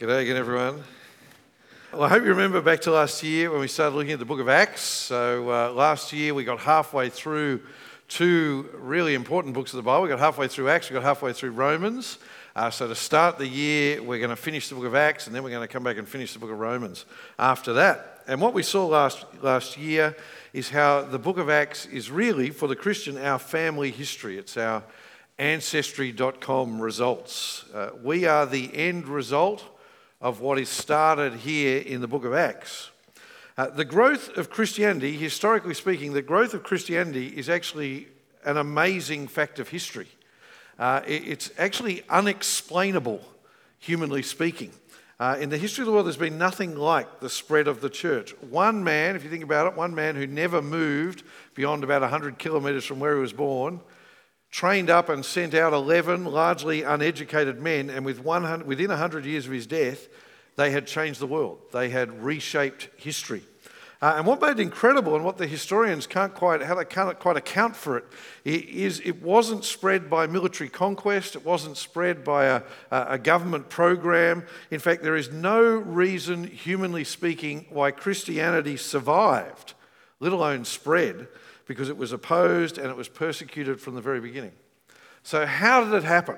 G'day again, everyone. Well, I hope you remember back to last year when we started looking at the book of Acts. So last year we got halfway through two really important books of the Bible. We got halfway through Acts, we got halfway through Romans. So to start the year, we're going to finish the book of Acts, and then we're going to come back and finish the book of Romans after that. And what we saw last year is how the book of Acts is really, for the Christian, our family history. It's our Ancestry.com results. We are the end result of what is started here in the book of Acts. The growth of Christianity, historically speaking, the growth of Christianity is actually an amazing fact of history. It's actually unexplainable, humanly speaking. In the history of the world, there's been nothing like the spread of the church. One man, if you think about it, one man who never moved beyond about 100 kilometres from where he was born, trained up and sent out 11 largely uneducated men, and within 100 years of his death, they had changed the world. They had reshaped history. And what made it incredible, and what the historians can't quite account for it, is it wasn't spread by military conquest. It wasn't spread by a government program. In fact, there is no reason, humanly speaking, why Christianity survived, let alone spread, because it was opposed and it was persecuted from the very beginning. So how did it happen?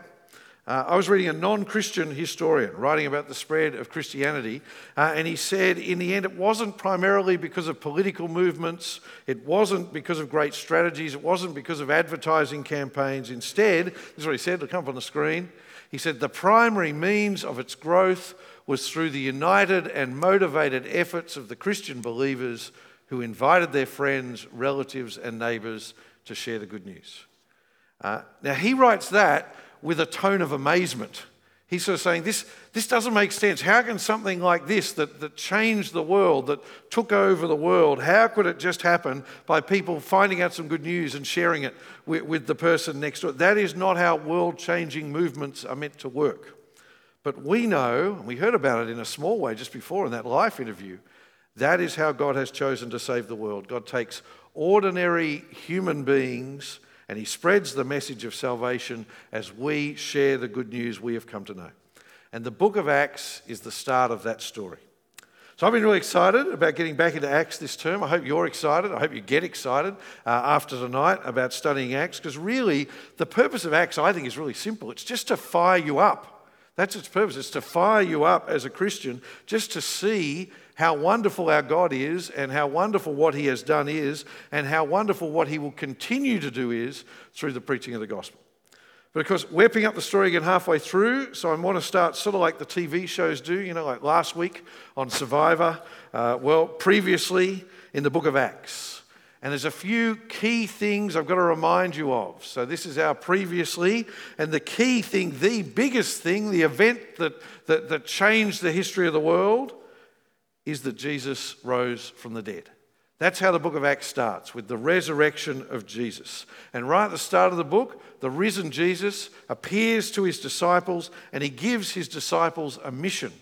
I was reading a non-Christian historian writing about the spread of Christianity, and he said in the end it wasn't primarily because of political movements, it wasn't because of great strategies, it wasn't because of advertising campaigns. Instead, this is what he said, it'll come up on the screen, he said the primary means of its growth was through the united and motivated efforts of the Christian believers who invited their friends, relatives, and neighbours to share the good news. Now, he writes that with a tone of amazement. He's sort of saying, this doesn't make sense. How can something like this that changed the world, that took over the world, how could it just happen by people finding out some good news and sharing it with the person next door? That is not how world-changing movements are meant to work. But we know, and we heard about it in a small way just before in that life interview, that is how God has chosen to save the world. God takes ordinary human beings and he spreads the message of salvation as we share the good news we have come to know. And the book of Acts is the start of that story. So I've been really excited about getting back into Acts this term. I hope you're excited. I hope you get excited after tonight about studying Acts, because really the purpose of Acts, I think, is really simple. It's just to fire you up. That's its purpose. It's to fire you up as a Christian just to see how wonderful our God is, and how wonderful what he has done is, and how wonderful what he will continue to do is through the preaching of the gospel. But of course, we're picking up the story again halfway through, so I want to start sort of like the TV shows do, you know, like last week on Survivor, previously in the book of Acts. And there's a few key things I've got to remind you of. So this is our previously, and the key thing, the biggest thing, the event that changed the history of the world is that Jesus rose from the dead. That's how the book of Acts starts, with the resurrection of Jesus. And right at the start of the book, the risen Jesus appears to his disciples and he gives his disciples a mission.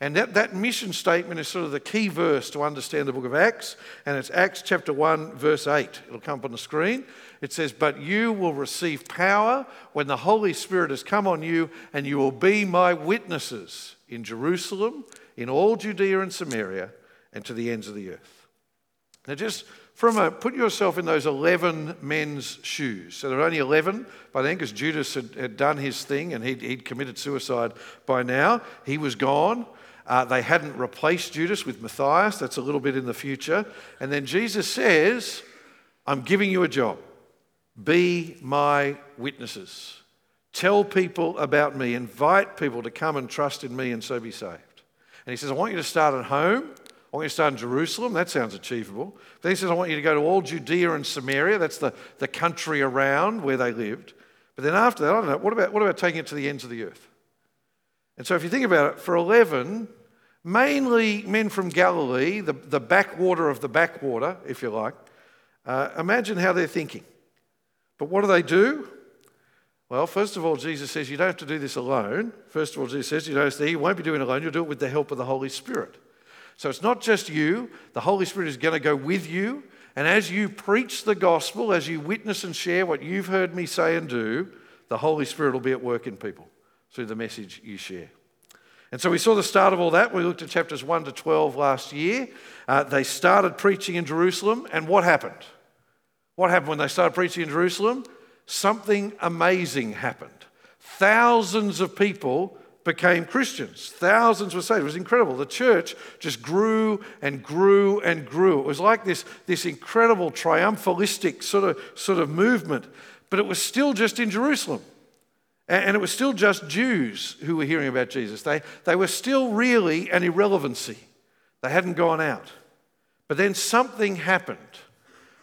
And that mission statement is sort of the key verse to understand the book of Acts, and it's Acts chapter 1, verse 8. It'll come up on the screen. It says, "But you will receive power when the Holy Spirit has come on you, and you will be my witnesses in Jerusalem, in all Judea and Samaria, and to the ends of the earth." Now just put yourself in those 11 men's shoes. So there were only 11 by then, because Judas had done his thing and he'd committed suicide by now. He was gone. They hadn't replaced Judas with Matthias. That's a little bit in the future. And then Jesus says, "I'm giving you a job. Be my witnesses. Tell people about me. Invite people to come and trust in me and so be saved." And he says, "I want you to start at home. I want you to start in Jerusalem." That sounds achievable. Then he says, "I want you to go to all Judea and Samaria." That's the country around where they lived. But then after that, I don't know, what about taking it to the ends of the earth? And so if you think about it, for 11, mainly men from Galilee, the backwater of the backwater, if you like, imagine how they're thinking. But what do they do? Well, first of all, Jesus says you don't have to do this alone. First of all, Jesus says you won't be doing it alone. You'll do it with the help of the Holy Spirit. So it's not just you. The Holy Spirit is going to go with you. And as you preach the gospel, as you witness and share what you've heard me say and do, the Holy Spirit will be at work in people through the message you share. And so we saw the start of all that. We looked at chapters 1 to 12 last year. They started preaching in Jerusalem, and what happened? What happened when they started preaching in Jerusalem? Something amazing happened. Thousands of people became Christians. Thousands were saved. It was incredible. The church just grew and grew and grew. It was like this incredible triumphalistic sort of movement, but it was still just in Jerusalem. And it was still just Jews who were hearing about Jesus. They were still really an irrelevancy. They hadn't gone out. But then something happened.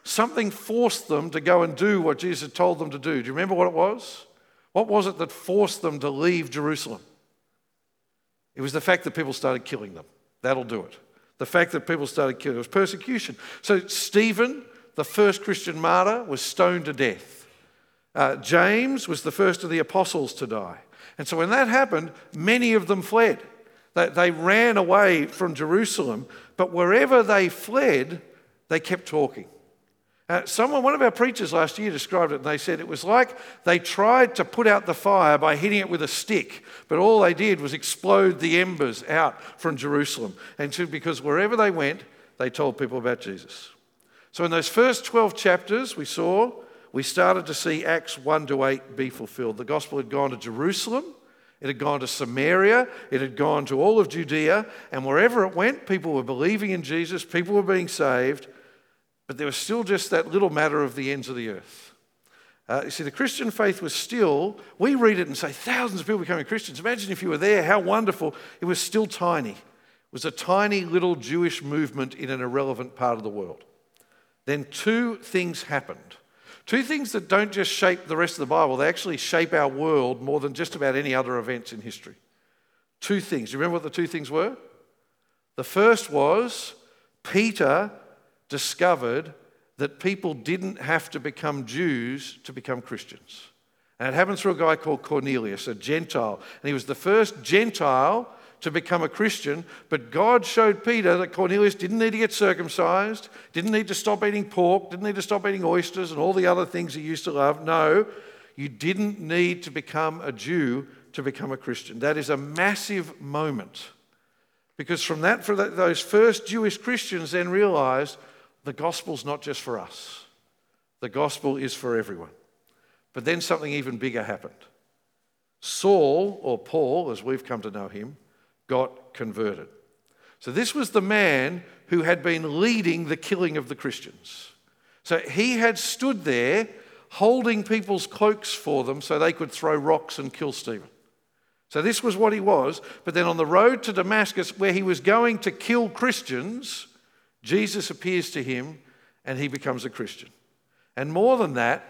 Something forced them to go and do what Jesus had told them to do. Do you remember what it was? What was it that forced them to leave Jerusalem? It was the fact that people started killing them. That'll do it. The fact that people started killing them. It was persecution. So Stephen, the first Christian martyr, was stoned to death. James was the first of the apostles to die. And so when that happened, many of them fled. They ran away from Jerusalem, but wherever they fled, they kept talking. One of our preachers last year described it, and they said it was like they tried to put out the fire by hitting it with a stick, but all they did was explode the embers out from Jerusalem. And so, because wherever they went, they told people about Jesus. So in those first 12 chapters we started to see Acts 1 to 8 be fulfilled. The gospel had gone to Jerusalem, it had gone to Samaria, it had gone to all of Judea, and wherever it went, people were believing in Jesus, people were being saved, but there was still just that little matter of the ends of the earth. The Christian faith was still, we read it and say, thousands of people becoming Christians. Imagine if you were there, how wonderful. It was still tiny. It was a tiny little Jewish movement in an irrelevant part of the world. Then two things happened. Two things that don't just shape the rest of the Bible, they actually shape our world more than just about any other events in history. Two things. Do you remember what the two things were? The first was Peter discovered that people didn't have to become Jews to become Christians. And it happened through a guy called Cornelius, a Gentile. And he was the first Gentile to become a Christian, but God showed Peter that Cornelius didn't need to get circumcised, didn't need to stop eating pork, didn't need to stop eating oysters and all the other things he used to love. No, you didn't need to become a Jew to become a Christian. That is a massive moment. Because from that, for those first Jewish Christians then realized, the gospel's not just for us. The gospel is for everyone. But then something even bigger happened. Saul, or Paul, as we've come to know him, got converted. So this was the man who had been leading the killing of the Christians. So he had stood there holding people's cloaks for them so they could throw rocks and kill Stephen. So this was what he was. But then on the road to Damascus, where he was going to kill Christians, Jesus appears to him and he becomes a Christian. And more than that,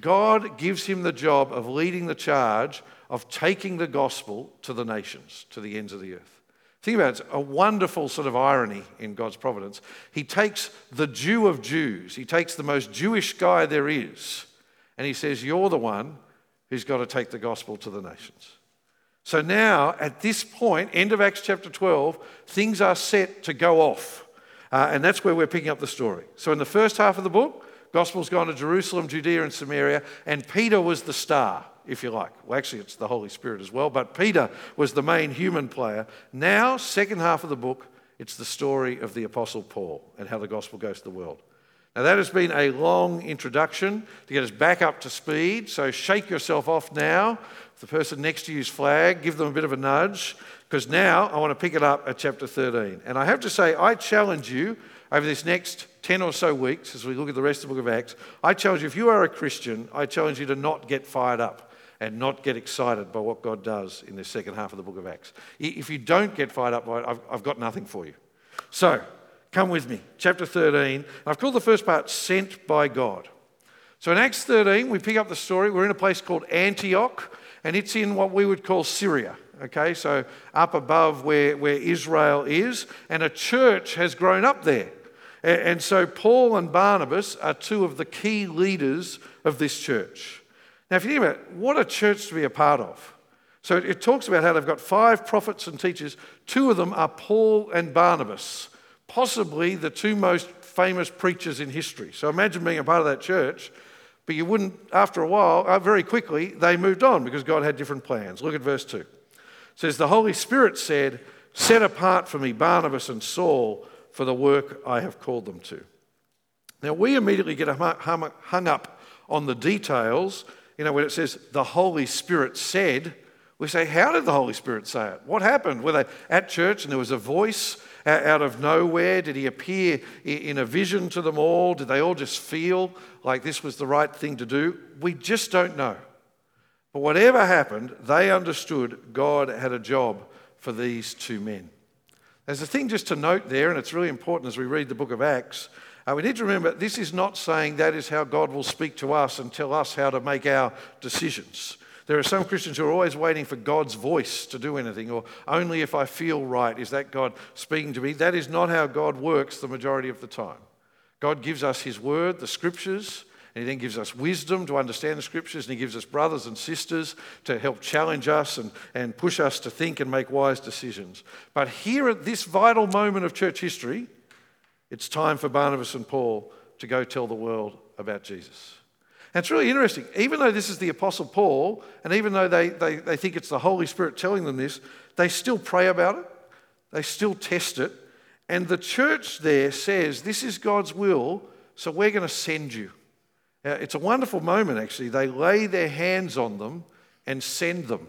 God gives him the job of leading the charge of taking the gospel to the nations, to the ends of the earth. Think about it, it's a wonderful sort of irony in God's providence. He takes the Jew of Jews, he takes the most Jewish guy there is, and he says, you're the one who's got to take the gospel to the nations. So now, at this point, end of Acts chapter 12, things are set to go off. And that's where we're picking up the story. So in the first half of the book, gospel's gone to Jerusalem, Judea, and Samaria, and Peter was the star, if you like. Well, actually, it's the Holy Spirit as well, but Peter was the main human player. Now, second half of the book, it's the story of the Apostle Paul and how the gospel goes to the world. Now, that has been a long introduction to get us back up to speed, so shake yourself off now. If the person next to you's flag, give them a bit of a nudge, because now I want to pick it up at chapter 13. And I have to say, I challenge you over this next 10 or so weeks, as we look at the rest of the book of Acts, I challenge you, if you are a Christian, I challenge you to not get fired up and not get excited by what God does in this second half of the book of Acts. If you don't get fired up by it, I've got nothing for you. So, come with me, chapter 13. I've called the first part, Sent by God. So in Acts 13, we pick up the story. We're in a place called Antioch, and it's in what we would call Syria, okay? So up above where Israel is, and a church has grown up there. And so Paul and Barnabas are two of the key leaders of this church. Now, if you think about it, what a church to be a part of. So it talks about how they've got 5 prophets and teachers. 2 of them are Paul and Barnabas, possibly the 2 most famous preachers in history. So imagine being a part of that church, but you wouldn't, after a while, very quickly, they moved on because God had different plans. Look at verse 2. says, the Holy Spirit said, set apart for me Barnabas and Saul for the work I have called them to. Now, we immediately get hung up on the details. You know, when it says, the Holy Spirit said, we say, how did the Holy Spirit say it? What happened? Were they at church and there was a voice out of nowhere? Did he appear in a vision to them all? Did they all just feel like this was the right thing to do? We just don't know. But whatever happened, they understood God had a job for these two men. There's a thing just to note there, and it's really important as we read the book of Acts. We need to remember this is not saying that is how God will speak to us and tell us how to make our decisions. There are some Christians who are always waiting for God's voice to do anything, or only if I feel right is that God speaking to me. That is not how God works the majority of the time. God gives us his word, the scriptures, and he then gives us wisdom to understand the scriptures, and he gives us brothers and sisters to help challenge us and push us to think and make wise decisions. But here at this vital moment of church history, it's time for Barnabas and Paul to go tell the world about Jesus. And it's really interesting. Even though this is the Apostle Paul, and even though they think it's the Holy Spirit telling them this, they still pray about it. They still test it. And the church there says, this is God's will, so we're going to send you. It's a wonderful moment, actually. They lay their hands on them and send them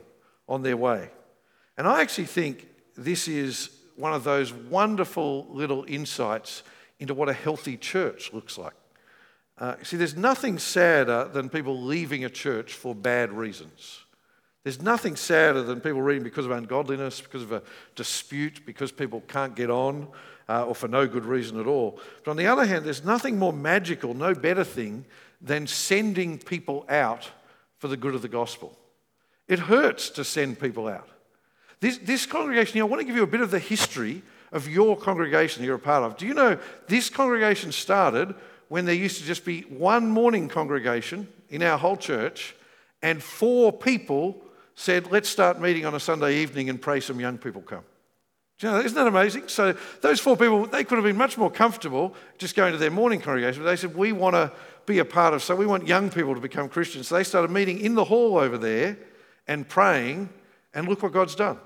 on their way. And I actually think this is one of those wonderful little insights into what a healthy church looks like. See, there's nothing sadder than people leaving a church for bad reasons. There's nothing sadder than people leaving because of ungodliness, because of a dispute, because people can't get on, or for no good reason at all. But on the other hand, there's nothing more magical, no better thing than sending people out for the good of the gospel. It hurts to send people out. This congregation here, I want to give you a bit of the history of your congregation you're a part of. Do you know this congregation started when there used to just be one morning congregation in our whole church, and 4 people said, let's start meeting on a Sunday evening and pray some young people come. Do you know, isn't that amazing? So those 4 people, they could have been much more comfortable just going to their morning congregation, but they said, we want to be a part of, so we want young people to become Christians. So they started meeting in the hall over there and praying, and look what God's done.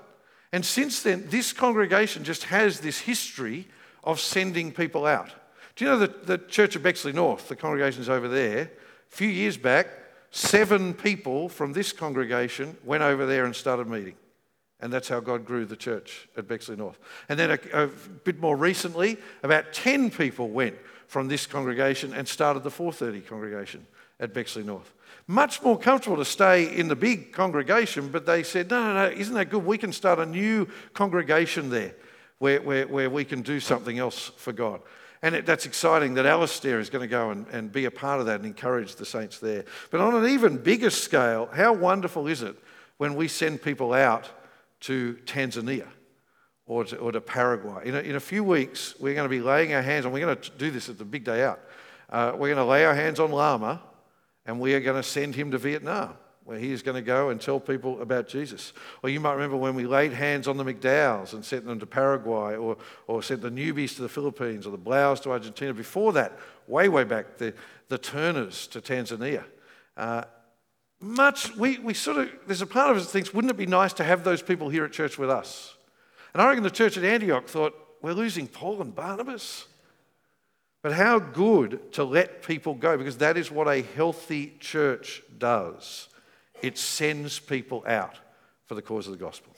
And since then, this congregation just has this history of sending people out. Do you know the Church of Bexley North, the congregation's over there, a few years back, 7 people from this congregation went over there and started meeting. And that's how God grew the church at Bexley North. And then a bit more recently, about 10 people went from this congregation and started the 430 congregation at Bexley North. Much more comfortable to stay in the big congregation, but they said, no, isn't that good? We can start a new congregation there where we can do something else for God. And that's exciting that Alistair is going to go and be a part of that and encourage the saints there. But on an even bigger scale, how wonderful is it when we send people out to Tanzania or to Paraguay? In a few weeks, we're going to be laying our hands on, we're going to do this at the big day out, we're going to lay our hands on Lama, and we are going to send him to Vietnam, where he is going to go and tell people about Jesus. Or you might remember when we laid hands on the McDowells and sent them to Paraguay, or sent the Newbies to the Philippines, or the Blows to Argentina. Before that, way back, the Turners to Tanzania. There's a part of us that thinks, wouldn't it be nice to have those people here at church with us? And I reckon the church at Antioch thought, we're losing Paul and Barnabas. But how good to let people go, because that is what a healthy church does. It sends people out for the cause of the gospel.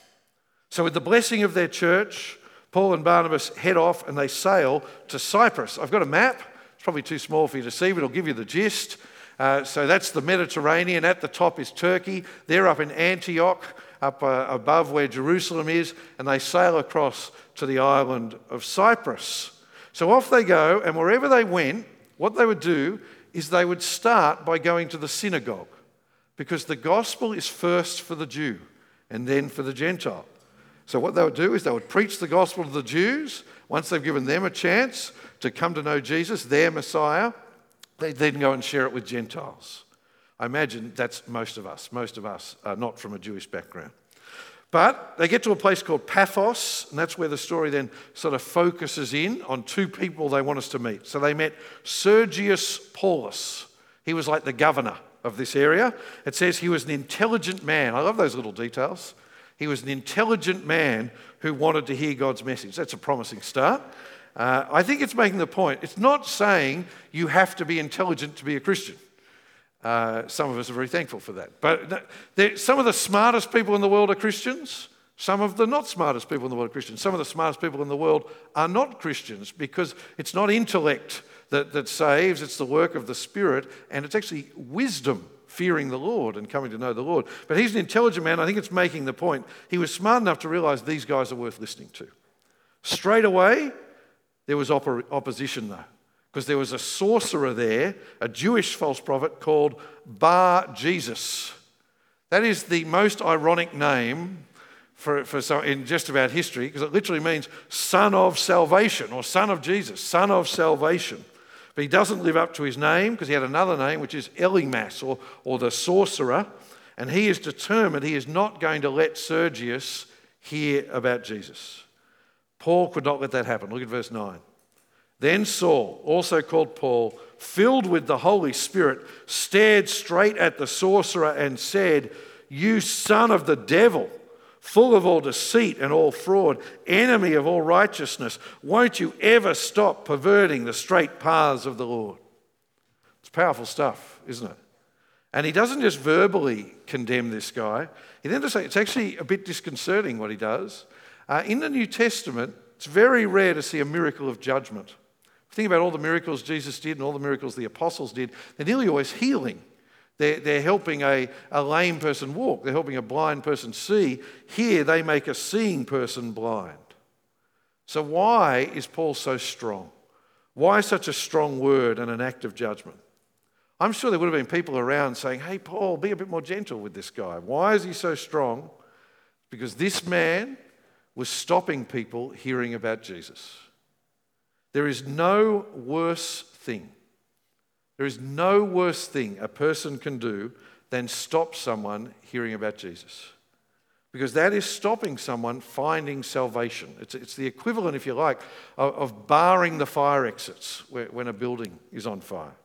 So with the blessing of their church, Paul and Barnabas head off and they sail to Cyprus. I've got a map. It's probably too small for you to see, but it'll give you the gist. So that's the Mediterranean. At the top is Turkey. They're up in Antioch, up above where Jerusalem is, and they sail across to the island of Cyprus. So off they go, and wherever they went, what they would do is they would start by going to the synagogue, because the gospel is first for the Jew and then for the Gentile. So what they would do is they would preach the gospel to the Jews. Once they've given them a chance to come to know Jesus, their Messiah, they'd then go and share it with Gentiles. I imagine that's most of us. Most of us are not from a Jewish background. But they get to a place called Paphos, and that's where the story then sort of focuses in on 2 people they want us to meet. So they met Sergius Paulus. He was like the governor of this area. It says he was an intelligent man. I love those little details. He was an intelligent man who wanted to hear God's message. That's a promising start. I think it's making the point. It's not saying you have to be intelligent to be a Christian. Some of us are very thankful for that. But some of the smartest people in the world are Christians. Some of the not smartest people in the world are Christians. Some of the smartest people in the world are not Christians, because it's not intellect that saves, it's the work of the Spirit, and it's actually wisdom, fearing the Lord and coming to know the Lord. But he's an intelligent man. I think it's making the point. He was smart enough to realise these guys are worth listening to. Straight away, there was opposition though, because there was a sorcerer there, a Jewish false prophet called Bar Jesus. That is the most ironic name for some, in just about history, because it literally means son of salvation, or son of Jesus, son of salvation. But he doesn't live up to his name, because he had another name, which is Elymas, or the sorcerer. And he is determined he is not going to let Sergius hear about Jesus. Paul could not let that happen. Look at verse 9. Then Saul, also called Paul, filled with the Holy Spirit, stared straight at the sorcerer and said, "You son of the devil, full of all deceit and all fraud, enemy of all righteousness, won't you ever stop perverting the straight paths of the Lord?" It's powerful stuff, isn't it? And he doesn't just verbally condemn this guy. He then just says, it's actually a bit disconcerting what he does. In the New Testament, it's very rare to see a miracle of judgment. Think about all the miracles Jesus did and all the miracles the apostles did. They're nearly always healing. They're helping a lame person walk. They're helping a blind person see. Here they make a seeing person blind. So why is Paul so strong? Why such a strong word and an act of judgment? I'm sure there would have been people around saying, "Hey, Paul, be a bit more gentle with this guy." Why is he so strong? Because this man was stopping people hearing about Jesus. There is no worse thing. There is no worse thing a person can do than stop someone hearing about Jesus, because that is stopping someone finding salvation. It's the equivalent, if you like, of barring the fire exits when a building is on fire.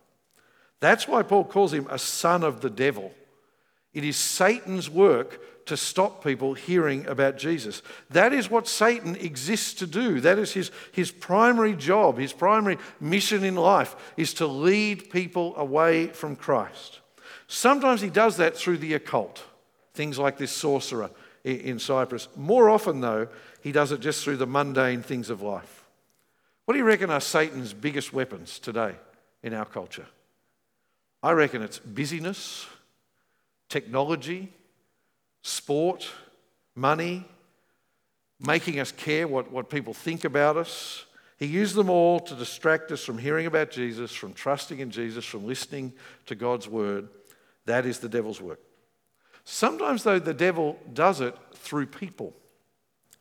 That's why Paul calls him a son of the devil. It is Satan's work to stop people hearing about Jesus. That is what Satan exists to do. That is his primary job, his primary mission in life, is to lead people away from Christ. Sometimes he does that through the occult, things like this sorcerer in Cyprus. More often, though, he does it just through the mundane things of life. What do you reckon are Satan's biggest weapons today in our culture? I reckon it's busyness, technology, sport, money, making us care what people think about us. He used them all to distract us from hearing about Jesus, from trusting in Jesus, from listening to God's word. That is the devil's work. Sometimes, though, the devil does it through people.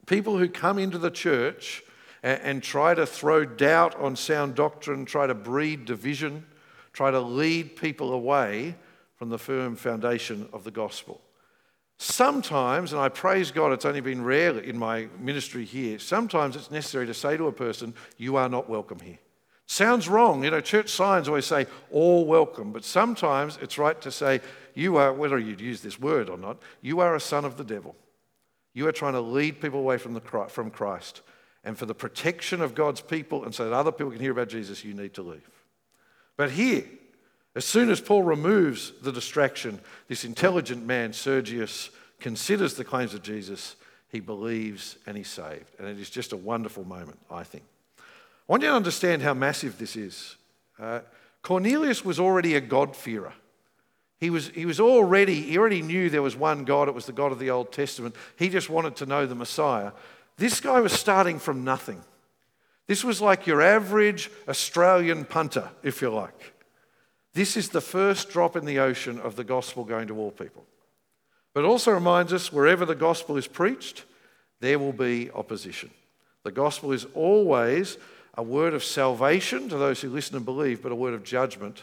People who come into the church and try to throw doubt on sound doctrine, try to breed division, try to lead people away from the firm foundation of the gospel. Sometimes, and I praise God, it's only been rare in my ministry here, sometimes it's necessary to say to a person, "You are not welcome here." Sounds wrong. You know, church signs always say, "All welcome." But sometimes it's right to say, "You are," whether you'd use this word or not, "you are a son of the devil. You are trying to lead people away from Christ. And for the protection of God's people and so that other people can hear about Jesus, you need to leave." But here, as soon as Paul removes the distraction, this intelligent man, Sergius, considers the claims of Jesus, he believes and he's saved. And it is just a wonderful moment, I think. I want you to understand how massive this is. Cornelius was already a God-fearer. He already knew there was one God. It was the God of the Old Testament. He just wanted to know the Messiah. This guy was starting from nothing. This was like your average Australian punter, if you like. This is the first drop in the ocean of the gospel going to all people. But it also reminds us, wherever the gospel is preached, there will be opposition. The gospel is always a word of salvation to those who listen and believe, but a word of judgment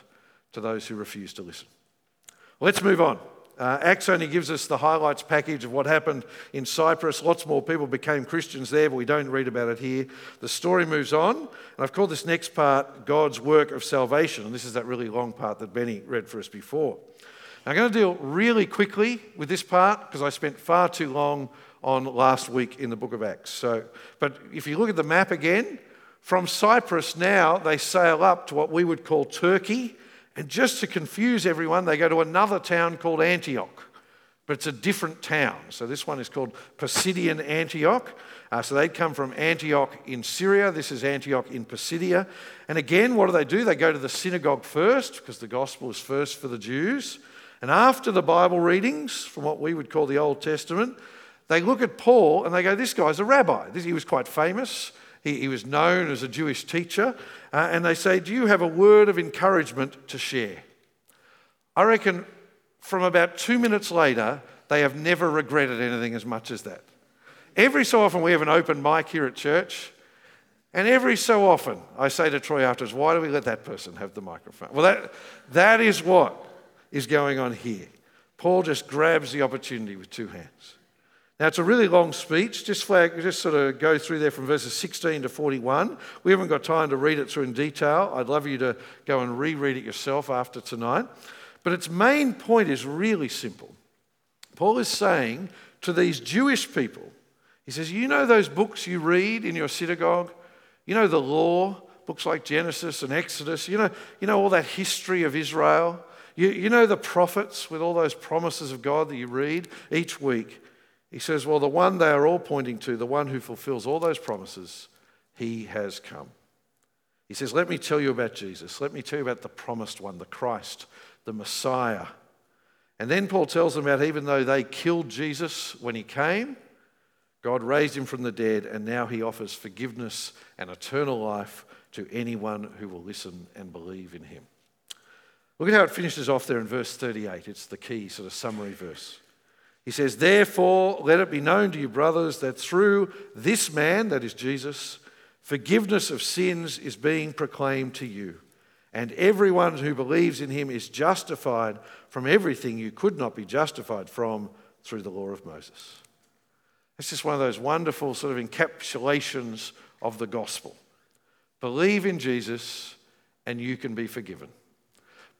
to those who refuse to listen. Let's move on. Acts only gives us the highlights package of what happened in Cyprus. Lots more people became Christians there, but we don't read about it here. The story moves on, and I've called this next part God's work of salvation, and this is that really long part that Benny read for us before. Now, I'm going to deal really quickly with this part because I spent far too long on last week in the book of Acts. So, but if you look at the map again, from Cyprus now they sail up to what we would call Turkey, and just to confuse everyone, they go to another town called Antioch, but it's a different town. So this one is called Pisidian Antioch. So they'd come from Antioch in Syria. This is Antioch in Pisidia. And again, what do? They go to the synagogue first, because the gospel is first for the Jews. And after the Bible readings, from what we would call the Old Testament, they look at Paul and they go, this guy's a rabbi. He was quite famous. He was known as a Jewish teacher. And they say, do you have a word of encouragement to share? I reckon from about 2 minutes later, they have never regretted anything as much as that. Every so often we have an open mic here at church. And every so often I say to Troy afterwards, why do we let that person have the microphone? Well, that is what is going on here. Paul just grabs the opportunity with two hands. Now, it's a really long speech. Just sort of go through there from verses 16 to 41. We haven't got time to read it through in detail. I'd love you to go and reread it yourself after tonight. But its main point is really simple. Paul is saying to these Jewish people, he says, you know those books you read in your synagogue? You know the law, books like Genesis and Exodus? You know all that history of Israel? You know the prophets with all those promises of God that you read each week? He says, well, the one they are all pointing to, the one who fulfills all those promises, he has come. He says, let me tell you about Jesus. Let me tell you about the promised one, the Christ, the Messiah. And then Paul tells them about even though they killed Jesus when he came, God raised him from the dead, and now he offers forgiveness and eternal life to anyone who will listen and believe in him. Look at how it finishes off there in verse 38. It's the key sort of summary verse. He says, therefore, let it be known to you, brothers, that through this man, that is Jesus, forgiveness of sins is being proclaimed to you. And everyone who believes in him is justified from everything you could not be justified from through the law of Moses. It's just one of those wonderful sort of encapsulations of the gospel. Believe in Jesus and you can be forgiven.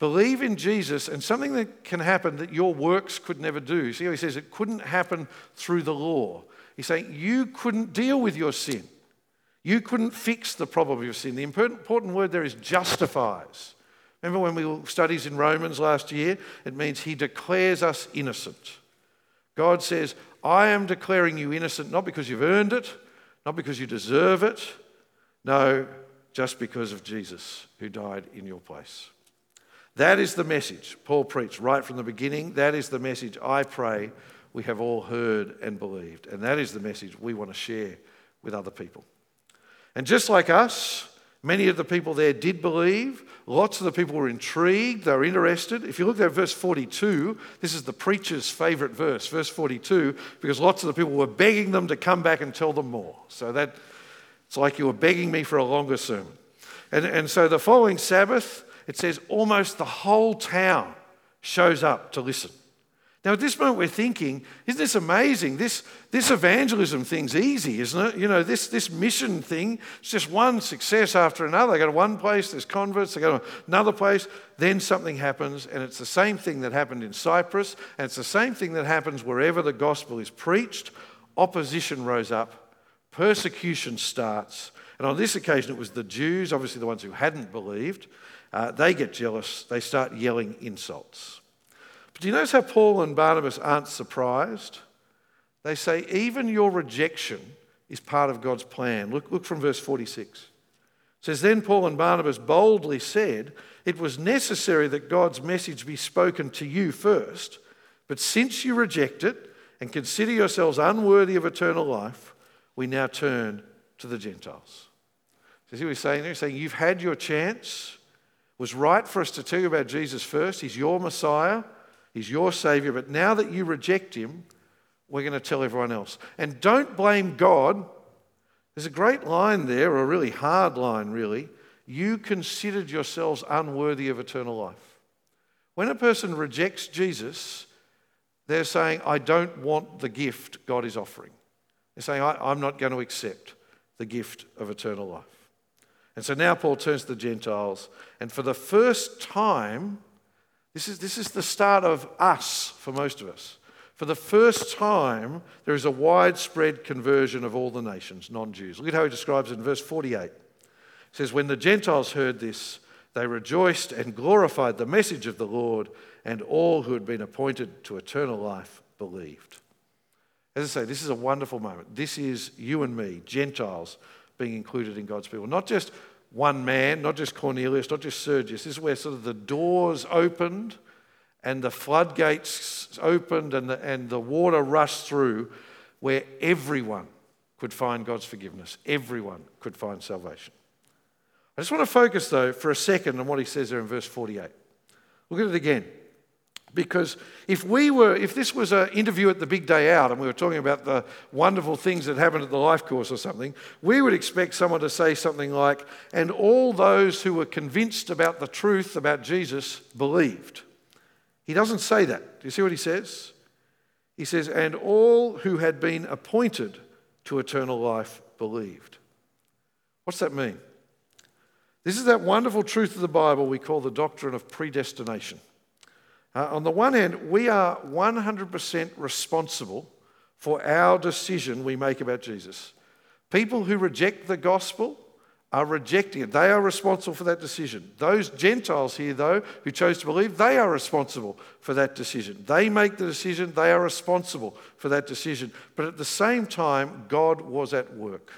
Believe in Jesus and something that can happen that your works could never do. See how he says it couldn't happen through the law. He's saying you couldn't deal with your sin. You couldn't fix the problem of your sin. The important word there is justifies. Remember when we were studies in Romans last year? It means he declares us innocent. God says, I am declaring you innocent, not because you've earned it, not because you deserve it. No, just because of Jesus who died in your place. That is the message Paul preached right from the beginning. That is the message I pray we have all heard and believed. And that is the message we want to share with other people. And just like us, many of the people there did believe. Lots of the people were intrigued. They were interested. If you look at verse 42, this is the preacher's favourite verse, verse 42, because lots of the people were begging them to come back and tell them more. So that it's like you were begging me for a longer sermon. And so the following Sabbath, it says almost the whole town shows up to listen. Now, at this moment, we're thinking, isn't this amazing? This evangelism thing's easy, isn't it? You know, this mission thing, it's just one success after another. They go to one place, there's converts, they go to another place, then something happens, and it's the same thing that happened in Cyprus, and it's the same thing that happens wherever the gospel is preached. Opposition rose up, persecution starts, and on this occasion, it was the Jews, obviously the ones who hadn't believed. They get jealous. They start yelling insults. But do you notice how Paul and Barnabas aren't surprised? They say, even your rejection is part of God's plan. Look from verse 46. It says, then Paul and Barnabas boldly said, it was necessary that God's message be spoken to you first, but since you reject it and consider yourselves unworthy of eternal life, we now turn to the Gentiles. So see what he's saying there? He's saying, you've had your chance. It was right for us to tell you about Jesus first. He's your Messiah. He's your Saviour. But now that you reject him, we're going to tell everyone else. And don't blame God. There's a great line there, or a really hard line, really. You considered yourselves unworthy of eternal life. When a person rejects Jesus, they're saying, I don't want the gift God is offering. They're saying, I'm not going to accept the gift of eternal life. And so now Paul turns to the Gentiles, and for the first time, this is the start of us for most of us. For the first time, there is a widespread conversion of all the nations, non-Jews. Look at how he describes it in verse 48. It says, when the Gentiles heard this, they rejoiced and glorified the message of the Lord, and all who had been appointed to eternal life believed. As I say, this is a wonderful moment. This is you and me, Gentiles, being included in God's people. Not just one man, not just Cornelius, not just Sergius. This is where sort of the doors opened and the floodgates opened and the water rushed through, where everyone could find God's forgiveness. Everyone could find salvation. I just want to focus, though, for a second on what he says there in verse 48. Look at it again. Because if this was an interview at the big day out and we were talking about the wonderful things that happened at the life course or something, we would expect someone to say something like, and all those who were convinced about the truth about Jesus believed. He doesn't say that. Do you see what he says? He says, and all who had been appointed to eternal life believed. What's that mean? This is that wonderful truth of the Bible we call the doctrine of predestination. On the one hand, we are 100% responsible for our decision we make about Jesus. People who reject the gospel are rejecting it. They are responsible for that decision. Those Gentiles here, though, who chose to believe, they are responsible for that decision. They make the decision. They are responsible for that decision. But at the same time, God was at work.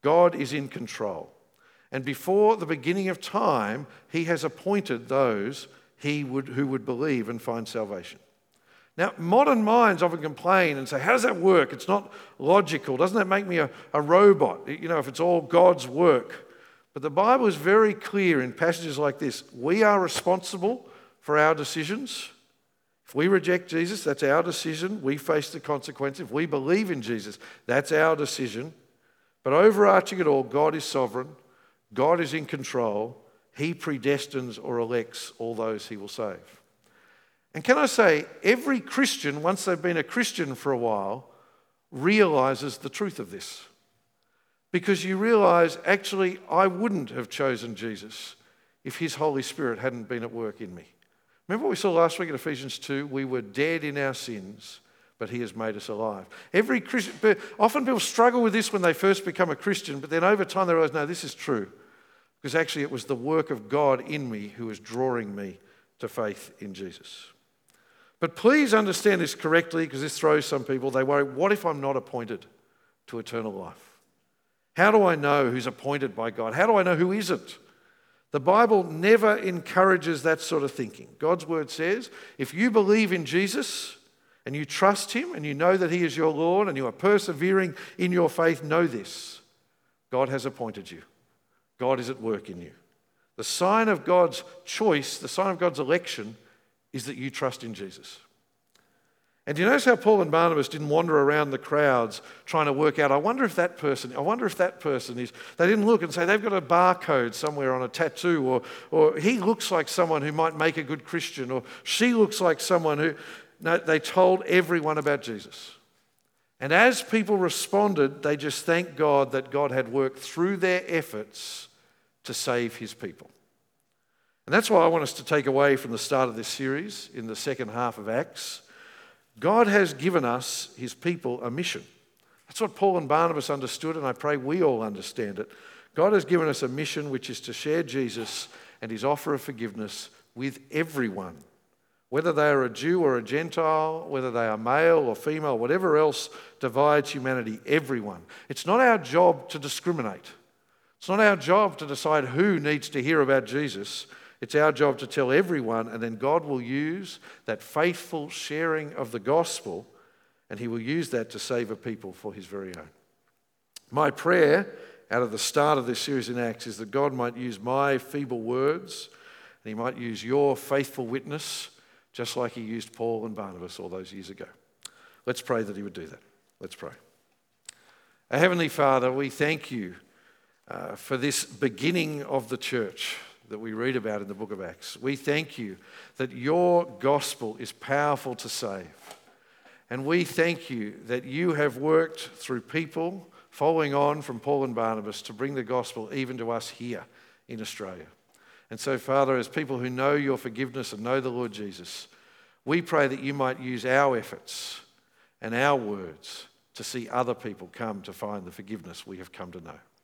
God is in control. And before the beginning of time, he has appointed those who would believe and find salvation. Now, modern minds often complain and say, how does that work? It's not logical. Doesn't that make me a robot, you know, if it's all God's work? But the Bible is very clear in passages like this. We are responsible for our decisions. If we reject Jesus, that's our decision. We face the consequence. If we believe in Jesus, that's our decision. But overarching it all, God is sovereign. God is in control. He predestines or elects all those he will save. And can I say, every Christian, once they've been a Christian for a while, realizes the truth of this. Because you realize, actually, I wouldn't have chosen Jesus if his Holy Spirit hadn't been at work in me. Remember what we saw last week in Ephesians 2? We were dead in our sins, but he has made us alive. Every Christian, often people struggle with this when they first become a Christian, but then over time they realize, no, this is true. Because actually it was the work of God in me who was drawing me to faith in Jesus. But please understand this correctly, because this throws some people. They worry, what if I'm not appointed to eternal life? How do I know who's appointed by God? How do I know who isn't? The Bible never encourages that sort of thinking. God's word says, if you believe in Jesus and you trust him and you know that he is your Lord and you are persevering in your faith, know this: God has appointed you. God is at work in you. The sign of God's choice, the sign of God's election, is that you trust in Jesus. And do you notice how Paul and Barnabas didn't wander around the crowds trying to work out, I wonder if that person is. They didn't look and say, they've got a barcode somewhere on a tattoo, or he looks like someone who might make a good Christian, or she looks like someone who. No, they told everyone about Jesus. And as people responded, they just thanked God that God had worked through their efforts to save his people. And that's why I want us to take away from the start of this series in the second half of Acts. God has given us, his people, a mission. That's what Paul and Barnabas understood, and I pray we all understand it. God has given us a mission, which is to share Jesus and his offer of forgiveness with everyone, whether they are a Jew or a Gentile, whether they are male or female, whatever else divides humanity, everyone. It's not our job to discriminate. It's not our job to decide who needs to hear about Jesus. It's our job to tell everyone, and then God will use that faithful sharing of the gospel, and he will use that to save a people for his very own. My prayer out of the start of this series in Acts is that God might use my feeble words, and he might use your faithful witness, just like he used Paul and Barnabas all those years ago. Let's pray that he would do that. Let's pray. Our Heavenly Father, we thank you for this beginning of the church that we read about in the book of Acts. We thank you that your gospel is powerful to save. And we thank you that you have worked through people following on from Paul and Barnabas to bring the gospel even to us here in Australia. And so, Father, as people who know your forgiveness and know the Lord Jesus, We pray that you might use our efforts and our words to see other people come to find the forgiveness we have come to know.